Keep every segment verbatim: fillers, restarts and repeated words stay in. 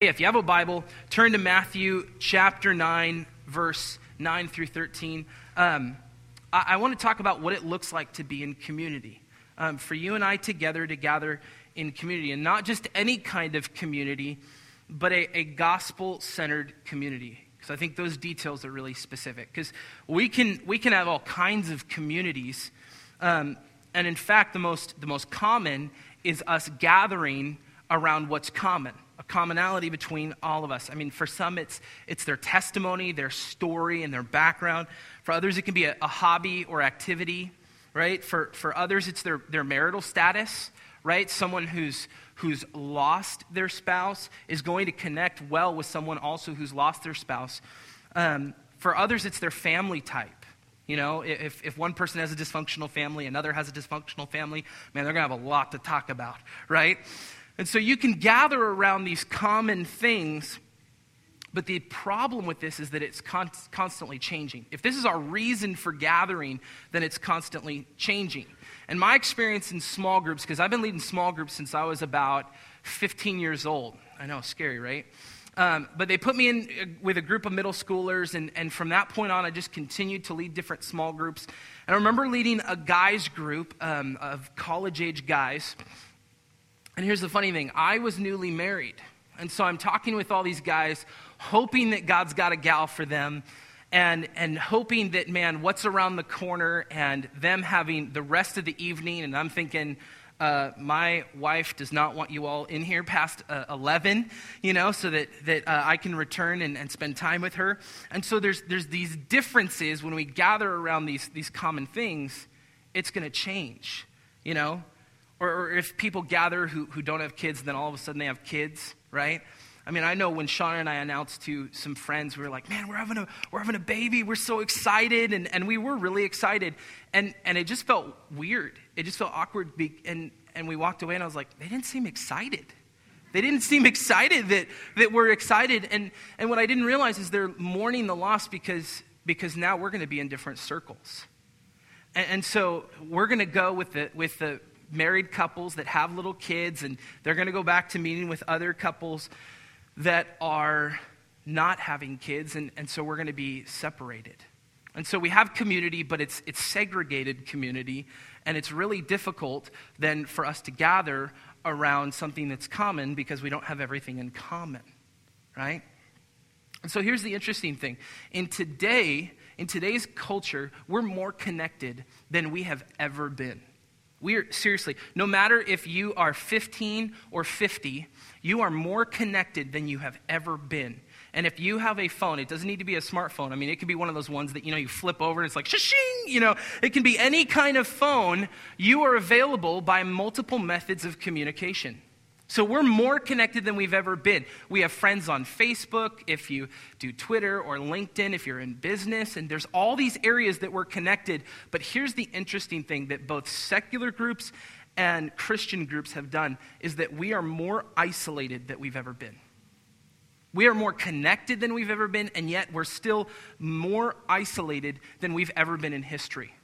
If you have a Bible, turn to Matthew chapter nine, verse nine through thirteen. Um, I, I want to talk about what it looks like to be in community, um, for you and I together to gather in community, and not just any kind of community, but a, a gospel-centered community, because I think those details are really specific, because we can we can have all kinds of communities, um, and in fact, the most the most common is us gathering around what's common. A commonality between all of us. I mean, for some, it's it's their testimony, their story, and their background. For others, it can be a, a hobby or activity, right? For for others, it's their, their marital status, right? Someone who's who's lost their spouse is going to connect well with someone also who's lost their spouse. Um, for others, it's their family type. You know, if, if one person has a dysfunctional family, another has a dysfunctional family, man, they're going to have a lot to talk about, right? And so you can gather around these common things, but the problem with this is that it's con- constantly changing. If this is our reason for gathering, then it's constantly changing. And my experience in small groups, because I've been leading small groups since I was about fifteen years old. I know, scary, right? Um, but they put me in uh, with a group of middle schoolers, and, and from that point on, I just continued to lead different small groups. And I remember leading a guys group um, of college-age guys. And here's the funny thing, I was newly married. And so I'm talking with all these guys, hoping that God's got a gal for them, and and hoping that, man, what's around the corner, and them having the rest of the evening. And I'm thinking, uh, my wife does not want you all in here past uh, eleven, you know, so that, that uh, I can return and, and spend time with her. And so there's there's these differences when we gather around these, these common things. It's going to change, you know. Or, or if people gather who, who don't have kids, then all of a sudden they have kids, right? I mean, I know when Shauna and I announced to some friends, we were like, man, we're having a we're having a baby. We're so excited. And, and we were really excited. And and it just felt weird. It just felt awkward. And, and we walked away, and I was like, they didn't seem excited. They didn't seem excited that, that we're excited. And and what I didn't realize is they're mourning the loss because, because now we're going to be in different circles. And, and so we're going to go with the with the... married couples that have little kids, and they're going to go back to meeting with other couples that are not having kids, and, and so we're going to be separated. And so we have community, but it's it's segregated community, and it's really difficult then for us to gather around something that's common because we don't have everything in common, right? And so here's the interesting thing. In today, in today's culture, we're more connected than we have ever been. We're, seriously, no matter if you are fifteen or fifty, you are more connected than you have ever been. And if you have a phone, it doesn't need to be a smartphone. I mean, it could be one of those ones that, you know, you flip over and it's like, shing, you know. It can be any kind of phone. You are available by multiple methods of communication. So we're more connected than we've ever been. We have friends on Facebook, if you do Twitter or LinkedIn, if you're in business, and there's all these areas that we're connected. But here's the interesting thing that both secular groups and Christian groups have done is that we are more isolated than we've ever been. We are more connected than we've ever been, and yet we're still more isolated than we've ever been in history.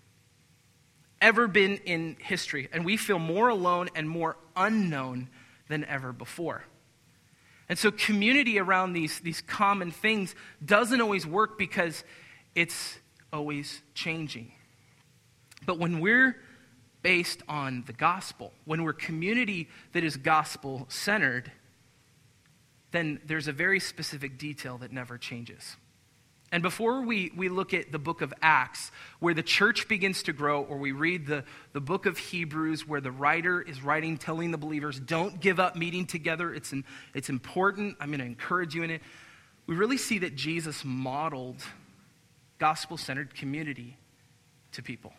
Ever been in history. And we feel more alone and more unknown than ever before. And so community around these, these common things doesn't always work because it's always changing. But when we're based on the gospel, when we're community that is gospel-centered, then there's a very specific detail that never changes. And before we, we look at the book of Acts, where the church begins to grow, or we read the, the book of Hebrews, where the writer is writing, telling the believers, don't give up meeting together. It's, in, it's important. I'm going to encourage you in it. We really see that Jesus modeled gospel-centered community to people.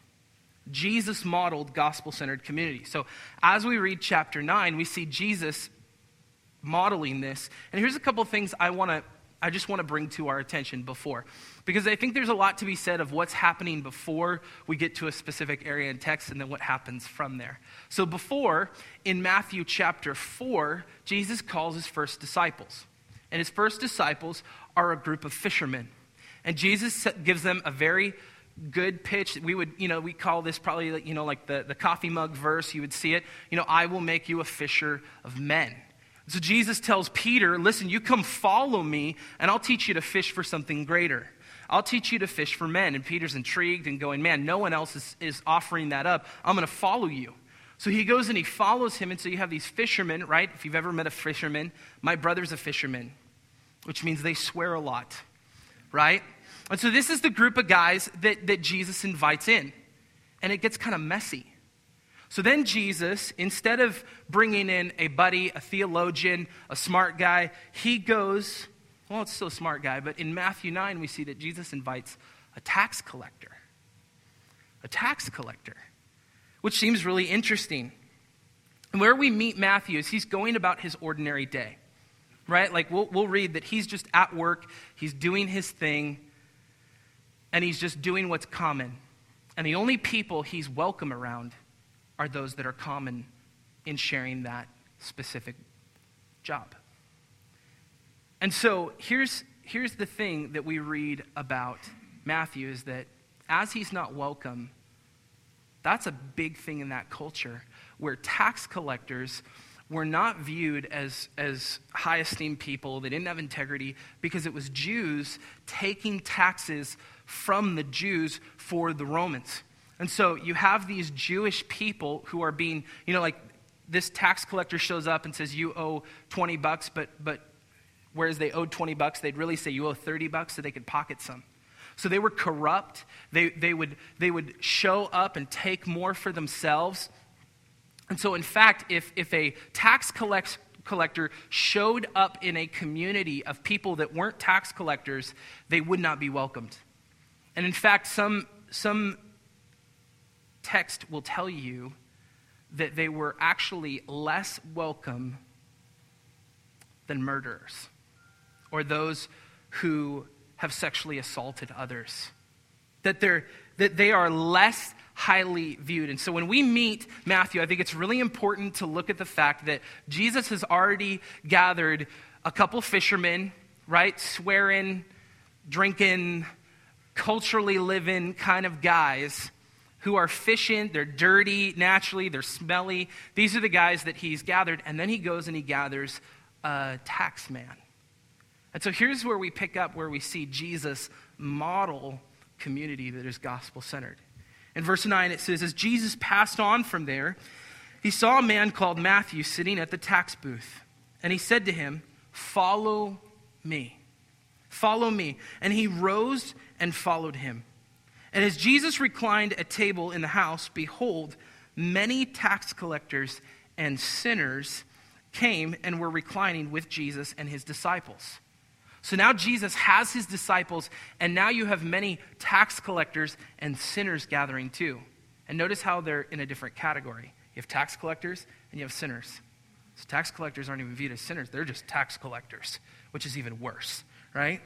Jesus modeled gospel-centered community. So as we read chapter nine, we see Jesus modeling this. And here's a couple of things I want to I just want to bring to our attention before, because I think there's a lot to be said of what's happening before we get to a specific area in text and then what happens from there. So before, in Matthew chapter four, Jesus calls his first disciples. And his first disciples are a group of fishermen. And Jesus gives them a very good pitch. We would, you know, we call this probably, you know, like the, the coffee mug verse. You would see it, you know, I will make you a fisher of men. So Jesus tells Peter, listen, you come follow me and I'll teach you to fish for something greater. I'll teach you to fish for men. And Peter's intrigued and going, man, no one else is, is offering that up. I'm going to follow you. So he goes and he follows him. And so you have these fishermen, right? If you've ever met a fisherman, my brother's a fisherman, which means they swear a lot, right? And so this is the group of guys that, that Jesus invites in. And it gets kind of messy. So then Jesus, instead of bringing in a buddy, a theologian, a smart guy, he goes, well, it's still a smart guy, but in Matthew nine, we see that Jesus invites a tax collector. A tax collector, which seems really interesting. And where we meet Matthew is he's going about his ordinary day, right? Like we'll, we'll read that he's just at work, he's doing his thing, and he's just doing what's common. And the only people he's welcome around are those that are common in sharing that specific job. And so here's, here's the thing that we read about Matthew is that as he's not welcome, that's a big thing in that culture where tax collectors were not viewed as, as high esteemed people. They didn't have integrity because it was Jews taking taxes from the Jews for the Romans. And so you have these Jewish people who are being, you know, like this tax collector shows up and says, you owe twenty bucks, but but whereas they owed twenty bucks, they'd really say you owe thirty bucks so they could pocket some. So they were corrupt. They they would they would show up and take more for themselves. And so in fact, if if a tax collect, collector showed up in a community of people that weren't tax collectors, they would not be welcomed. And in fact, some some text will tell you that they were actually less welcome than murderers or those who have sexually assaulted others, that they're that they are less highly viewed. And so when we meet Matthew, I think it's really important to look at the fact that Jesus has already gathered a couple fishermen, right? Swearing, drinking, culturally living kind of guys who are fishing. They're dirty naturally, they're smelly. These are the guys that he's gathered. And then he goes and he gathers a tax man. And so here's where we pick up where we see Jesus model community that is gospel-centered. In verse nine, it says, as Jesus passed on from there, he saw a man called Matthew sitting at the tax booth. And he said to him, follow me. Follow me. And he rose and followed him. And as Jesus reclined at table in the house, behold, many tax collectors and sinners came and were reclining with Jesus and his disciples. So now Jesus has his disciples, and now you have many tax collectors and sinners gathering too. And notice how they're in a different category. You have tax collectors and you have sinners. So tax collectors aren't even viewed as sinners. They're just tax collectors, which is even worse, right?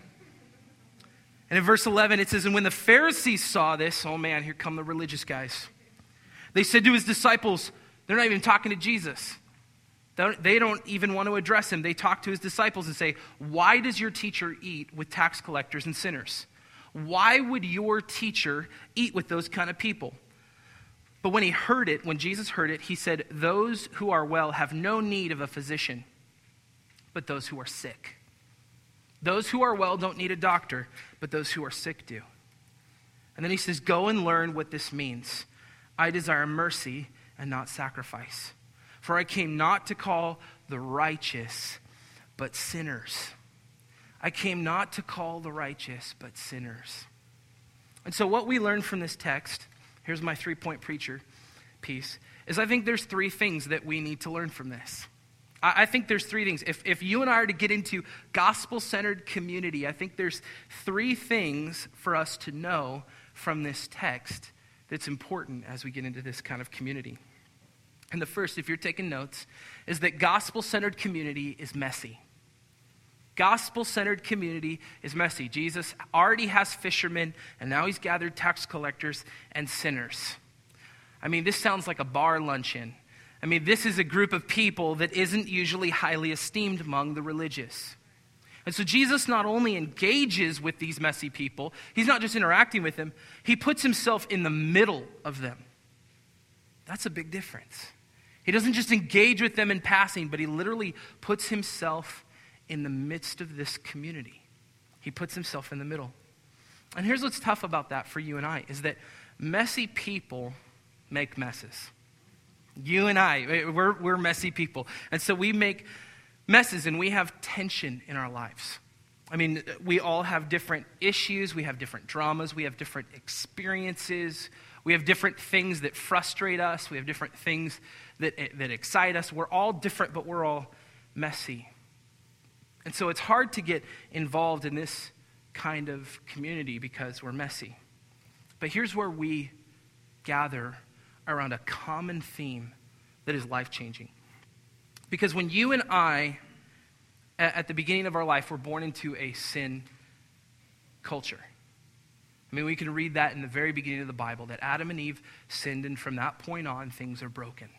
And in verse eleven, it says, and when the Pharisees saw this, oh man, here come the religious guys. They said to his disciples, they're not even talking to Jesus. They don't even want to address him. They talk to his disciples and say, why does your teacher eat with tax collectors and sinners? Why would your teacher eat with those kind of people? But when he heard it, when Jesus heard it, he said, those who are well have no need of a physician, but those who are sick. Those who are well don't need a doctor, but those who are sick do. And then he says, go and learn what this means. I desire mercy and not sacrifice. For I came not to call the righteous, but sinners. I came not to call the righteous, but sinners. And so what we learn from this text, here's my three-point preacher piece, is I think there's three things that we need to learn from this. I, I think there's three things. If, if you and I are to get into gospel-centered community, I think there's three things for us to know from this text that's important as we get into this kind of community. And the first, if you're taking notes, is that gospel-centered community is messy. Gospel-centered community is messy. Jesus already has fishermen, and now he's gathered tax collectors and sinners. I mean, this sounds like a bar luncheon. I mean, this is a group of people that isn't usually highly esteemed among the religious. And so Jesus not only engages with these messy people, he's not just interacting with them, he puts himself in the middle of them. That's a big difference. He doesn't just engage with them in passing, but he literally puts himself in the midst of this community. He puts himself in the middle. And here's what's tough about that for you and I, is that messy people make messes. You and I, we're, we're messy people. And so we make messes and we have tension in our lives. I mean, we all have different issues, we have different dramas, we have different experiences, we have different things that frustrate us, we have different things that, that excite us. We're all different, but we're all messy. And so it's hard to get involved in this kind of community because we're messy. But here's where we gather around a common theme that is life-changing. Because when you and I, at the beginning of our life, we're born into a sin culture. I mean, we can read that in the very beginning of the Bible, that Adam and Eve sinned, and from that point on, things are broken.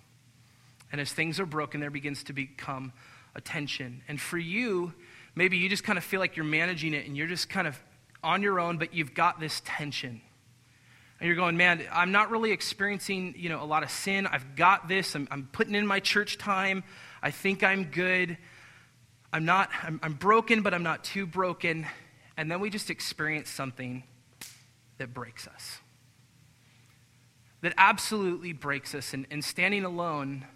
And as things are broken, there begins to become a tension. And for you, maybe you just kind of feel like you're managing it, and you're just kind of on your own, but you've got this tension. And you're going, man, I'm not really experiencing, you know, a lot of sin. I've got this. I'm, I'm putting in my church time. I think I'm good. I'm not, I'm, I'm broken, but I'm not too broken. And then we just experience something that breaks us. That absolutely breaks us. And, and standing alone,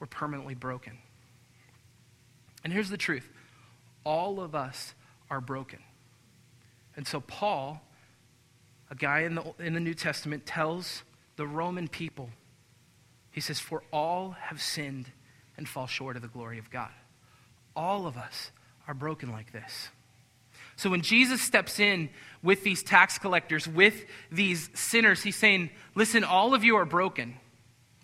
we're permanently broken. And here's the truth. All of us are broken. And so Paul, a guy in the, in the New Testament, tells the Roman people, he says, for all have sinned and fall short of the glory of God. All of us are broken like this. So when Jesus steps in with these tax collectors, with these sinners, he's saying, listen, all of you are broken.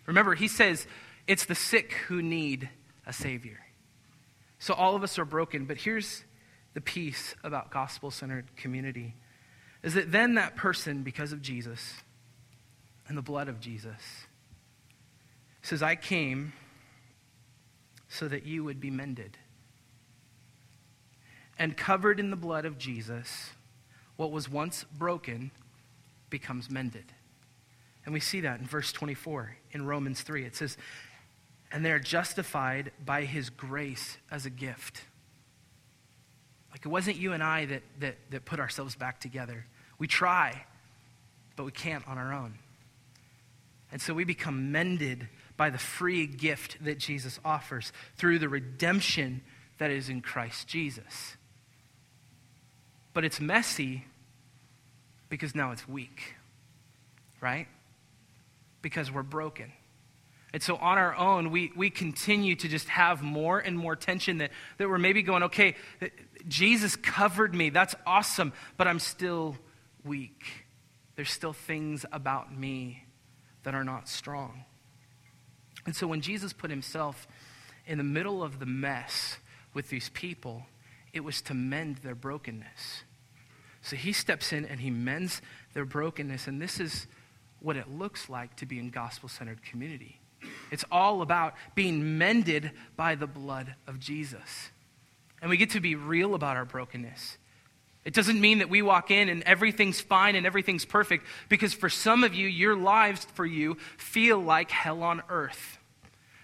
Remember, he says, it's the sick who need a Savior. So all of us are broken, but here's the piece about gospel-centered community. Is that then that person, because of Jesus and the blood of Jesus, says, I came so that you would be mended. And covered in the blood of Jesus, what was once broken becomes mended. And we see that in verse twenty-four in Romans three. It says, and they are justified by his grace as a gift. Like it wasn't you and I that, that, that put ourselves back together. We try, but we can't on our own. And so we become mended by the free gift that Jesus offers through the redemption that is in Christ Jesus. But it's messy because now it's weak, right? Because we're broken. And so on our own, we, we continue to just have more and more tension that, that we're maybe going, okay, Jesus covered me. That's awesome. But I'm still weak. There's still things about me that are not strong. And so when Jesus put himself in the middle of the mess with these people, it was to mend their brokenness. So he steps in and he mends their brokenness. And this is what it looks like to be in gospel-centered community. It's all about being mended by the blood of Jesus. And we get to be real about our brokenness. It doesn't mean that we walk in and everything's fine and everything's perfect, because for some of you, your lives for you feel like hell on earth.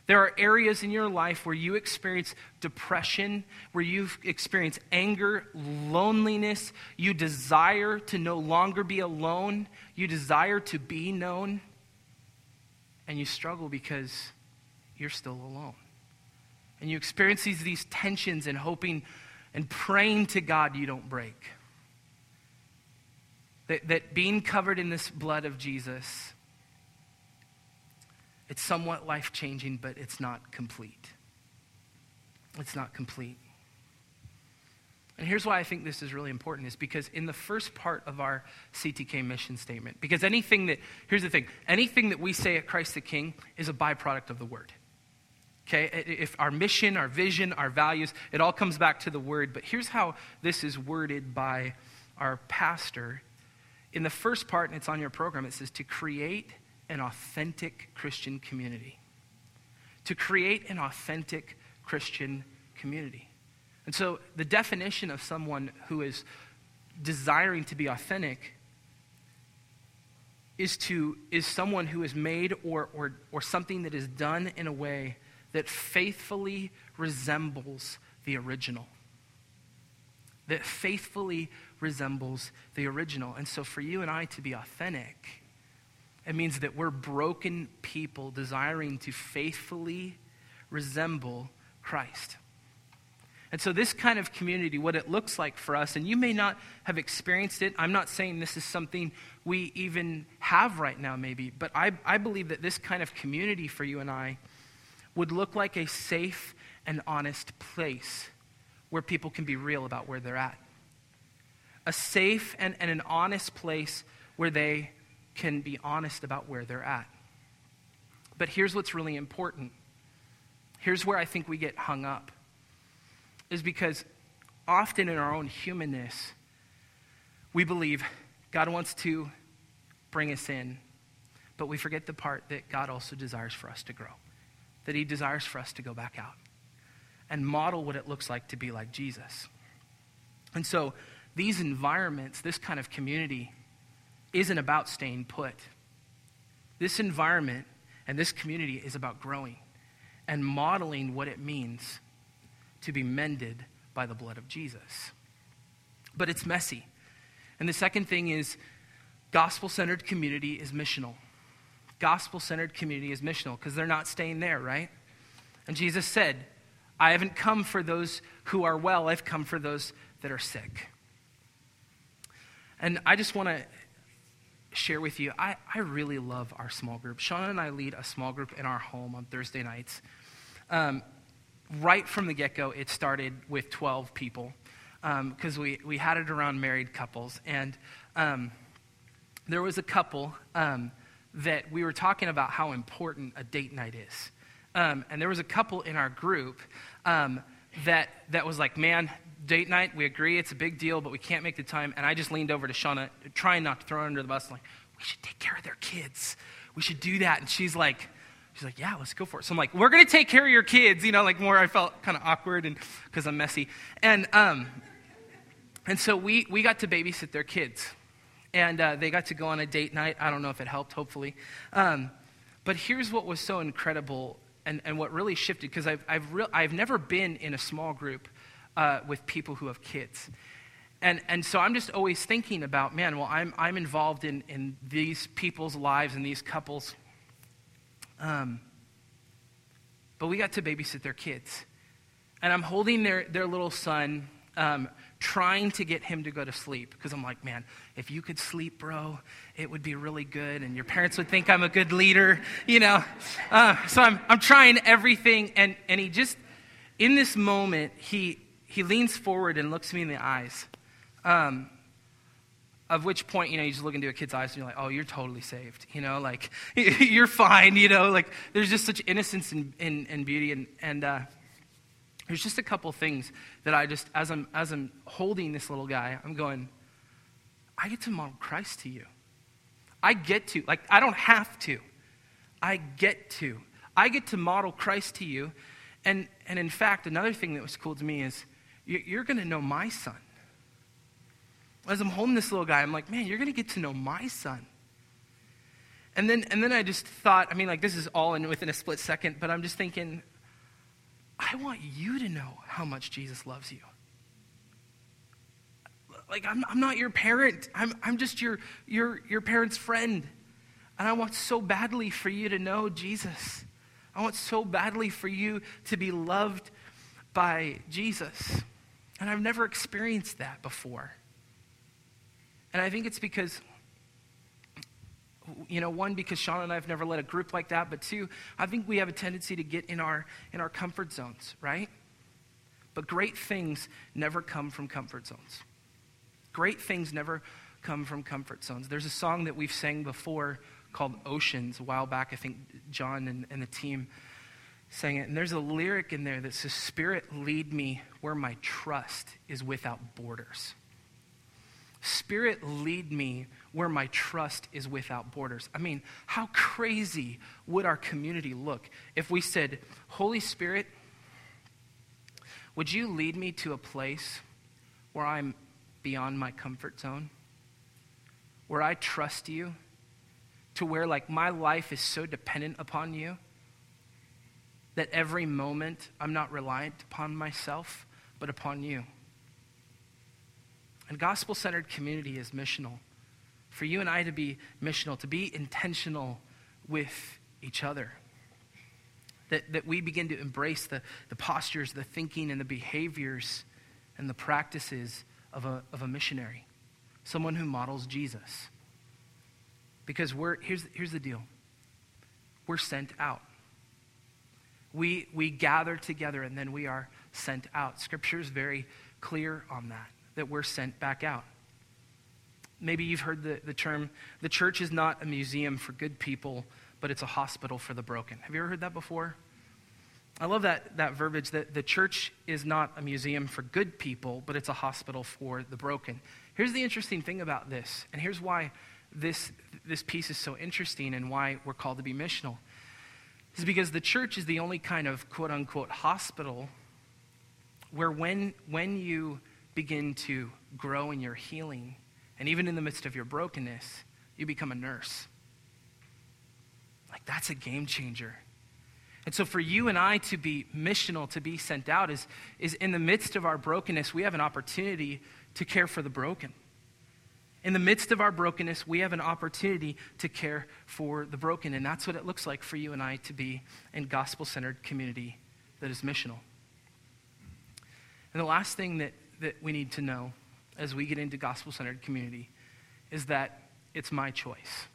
There are areas in your life where you experience depression, where you experience anger, loneliness. You desire to no longer be alone. You desire to be known. And you struggle because you're still alone. And you experience these, these tensions and hoping and praying to God you don't break. That, that being covered in this blood of Jesus, it's somewhat life-changing, but it's not complete. It's not complete. And here's why I think this is really important, is because in the first part of our C T K mission statement, because anything that, here's the thing, anything that we say at Christ the King is a byproduct of the Word. Okay, if our mission, our vision, our values, it all comes back to the Word. But here's how this is worded by our pastor. In the first part, and it's on your program, it says to create an authentic Christian community. To create an authentic Christian community. And so the definition of someone who is desiring to be authentic is to is someone who is made or or or something that is done in a way that faithfully resembles the original. That faithfully resembles the original. And so for you and I to be authentic, it means that we're broken people desiring to faithfully resemble Christ. And so this kind of community, what it looks like for us, and you may not have experienced it. I'm not saying this is something we even have right now maybe, but I, I believe that this kind of community for you and I would look like a safe and honest place where people can be real about where they're at. A safe and, and an honest place where they can be honest about where they're at. But here's what's really important. Here's where I think we get hung up. Is because often in our own humanness, we believe God wants to bring us in, but we forget the part that God also desires for us to grow, that he desires for us to go back out and model what it looks like to be like Jesus. And so these environments, this kind of community, isn't about staying put. This environment and this community is about growing and modeling what it means to be mended by the blood of Jesus. But it's messy. And the second thing is, gospel-centered community is missional. Gospel-centered community is missional because they're not staying there, right? And Jesus said, I haven't come for those who are well, I've come for those that are sick. And I just want to share with you, I, I really love our small group. Shauna and I lead a small group in our home on Thursday nights. Um, Right from the get-go, it started with twelve people because um, we, we had it around married couples. And um, there was a couple um, that we were talking about how important a date night is. Um, and there was a couple in our group um, that that was like, man, date night, we agree, it's a big deal, but we can't make the time. And I just leaned over to Shauna, trying not to throw her under the bus, like, we should take care of their kids. We should do that. And she's like... She's like, yeah, let's go for it. So I'm like, we're going to take care of your kids. You know, like more I felt kind of awkward and because I'm messy. And um, and so we, we got to babysit their kids. And uh, they got to go on a date night. I don't know if it helped, hopefully. Um, but here's what was so incredible and, and what really shifted, because I've, I've, re- I've never been in a small group uh, with people who have kids. And and so I'm just always thinking about, man, well, I'm, I'm involved in, in these people's lives and these couples. Um, but we got to babysit their kids. And I'm holding their, their little son, um, trying to get him to go to sleep. Because I'm like, man, if you could sleep, bro, it would be really good. And your parents would think I'm a good leader, you know. Uh, so I'm I'm trying everything. And, and he just, in this moment, he, he leans forward and looks me in the eyes. Um Of which point, you know, you just look into a kid's eyes and you're like, oh, you're totally saved. You know, like, you're fine, you know. Like, there's just such innocence and, and, and beauty. And, and uh, there's just a couple things that I just, as I'm, as I'm holding this little guy, I'm going, I get to model Christ to you. I get to. Like, I don't have to. I get to. I get to model Christ to you. And, and in fact, another thing that was cool to me is you're going to know my son. As I'm holding this little guy, I'm like, man, you're going to get to know my son. And then and then I just thought, I mean, like, this is all in within a split second, but I'm just thinking, I want you to know how much Jesus loves you. Like, I'm, I'm not your parent. I'm I'm just your, your, your parent's friend. And I want so badly for you to know Jesus. I want so badly for you to be loved by Jesus. And I've never experienced that before. And I think it's because, you know, one, because Sean and I have never led a group like that, but two, I think we have a tendency to get in our in our comfort zones, right? But great things never come from comfort zones. Great things never come from comfort zones. There's a song that we've sang before called Oceans a while back. I think John and, and the team sang it. And there's a lyric in there that says, Spirit, lead me where my trust is without borders. Spirit, lead me where my trust is without borders. I mean, how crazy would our community look if we said, Holy Spirit, would you lead me to a place where I'm beyond my comfort zone, where I trust you to where like my life is so dependent upon you that every moment I'm not reliant upon myself, but upon you. And gospel-centered community is missional. For you and I to be missional, to be intentional with each other. That, that we begin to embrace the, the postures, the thinking, and the behaviors and the practices of a, of a missionary. Someone who models Jesus. Because we're, here's, here's the deal. We're sent out. We, we gather together and then we are sent out. Scripture is very clear on that, that we're sent back out. Maybe you've heard the, the term, the church is not a museum for good people, but it's a hospital for the broken. Have you ever heard that before? I love that, that verbiage, that the church is not a museum for good people, but it's a hospital for the broken. Here's the interesting thing about this, and here's why this, this piece is so interesting and why we're called to be missional. It's because the church is the only kind of quote-unquote hospital where when when you begin to grow in your healing, and even in the midst of your brokenness, you become a nurse. Like, that's a game changer. And so for you and I to be missional, to be sent out, is, is in the midst of our brokenness, we have an opportunity to care for the broken. In the midst of our brokenness, we have an opportunity to care for the broken. And that's what it looks like for you and I to be in gospel-centered community that is missional. And the last thing that, that we need to know as we get into gospel-centered community is that it's my choice.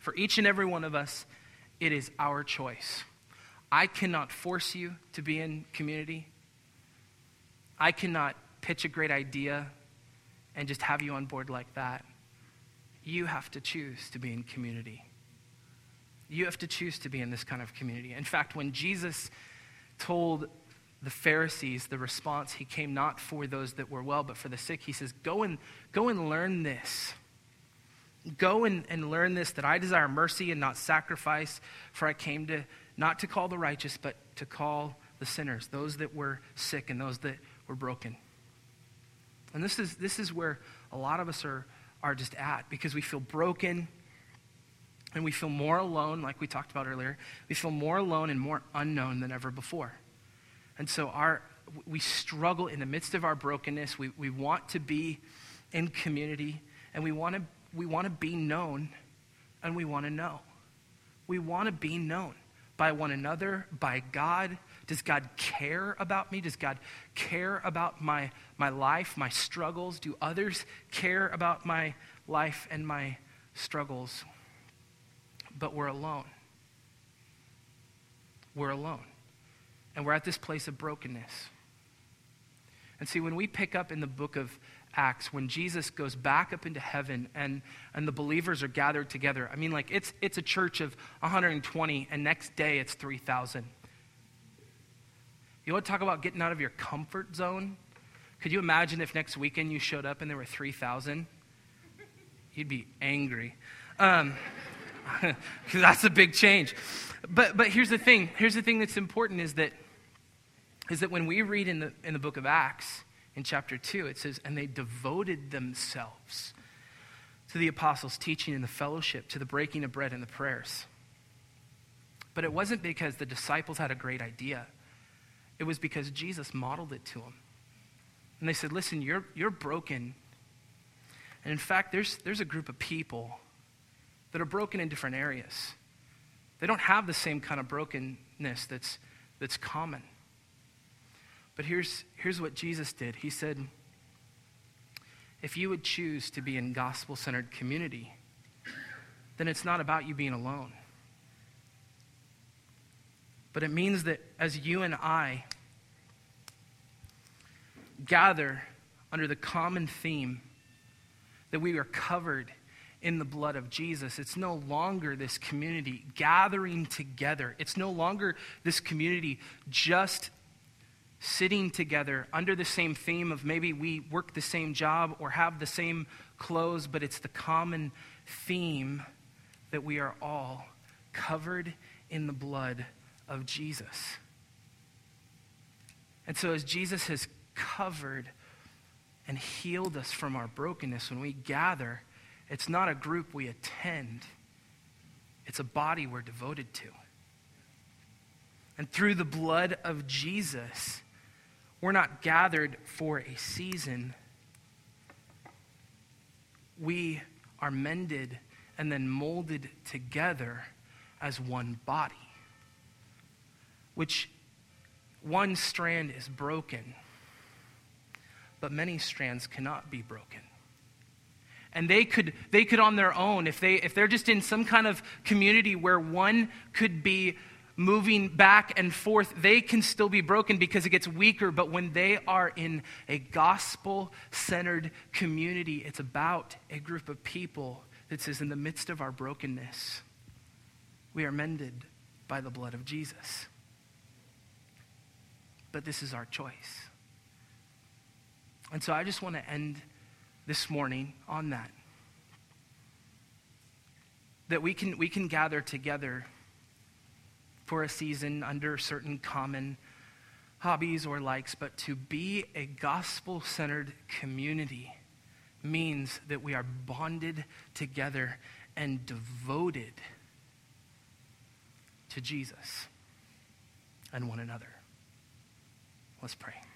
For each and every one of us, it is our choice. I cannot force you to be in community. I cannot pitch a great idea and just have you on board like that. You have to choose to be in community. You have to choose to be in this kind of community. In fact, when Jesus told the Pharisees, the response, he came not for those that were well, but for the sick. He says, go and go and learn this. Go and, and learn this, that I desire mercy and not sacrifice, for I came to not to call the righteous, but to call the sinners, those that were sick and those that were broken. And this is this is where a lot of us are, are just at, because we feel broken and we feel more alone, like we talked about earlier. We feel more alone and more unknown than ever before. And so our we struggle in the midst of our brokenness. We we want to be in community, and we want to we want to be known, and we want to know. We want to be known by one another, by God. Does God care about me? Does God care about my my life, my struggles? Do others care about my life and my struggles? But we're alone. We're alone. And we're at this place of brokenness. And see, when we pick up in the book of Acts, when Jesus goes back up into heaven and, and the believers are gathered together, I mean, like, it's it's a church of one hundred twenty, and next day it's three thousand. You want to talk about getting out of your comfort zone? Could you imagine if next weekend you showed up and there were three thousand? You'd be angry. Um That's a big change. But but here's the thing. Here's the thing that's important is that is that when we read in the in the book of Acts in chapter two, it says, and they devoted themselves to the apostles' teaching and the fellowship, to the breaking of bread and the prayers. But it wasn't because the disciples had a great idea. It was because Jesus modeled it to them. And they said, listen, you're you're broken. And in fact, there's there's a group of people that are broken in different areas. They don't have the same kind of brokenness that's that's common. But here's here's what Jesus did. He said, if you would choose to be in gospel-centered community, then it's not about you being alone. But it means that as you and I gather under the common theme that we are covered in the blood of Jesus, it's no longer this community gathering together. It's no longer this community just sitting together under the same theme of maybe we work the same job or have the same clothes, but it's the common theme that we are all covered in the blood of Jesus. And so as Jesus has covered and healed us from our brokenness, when we gather, it's not a group we attend. It's a body we're devoted to. And through the blood of Jesus, we're not gathered for a season. We are mended and then molded together as one body, which one strand is broken, but many strands cannot be broken. And they could, they could on their own, if they, if they're just in some kind of community where one could be moving back and forth, they can still be broken because it gets weaker. But when they are in a gospel-centered community, it's about a group of people that says, in the midst of our brokenness, we are mended by the blood of Jesus. But this is our choice. And so I just want to end this morning on that. That we can, we can gather together for a season under certain common hobbies or likes, but to be a gospel-centered community means that we are bonded together and devoted to Jesus and one another. Let's pray.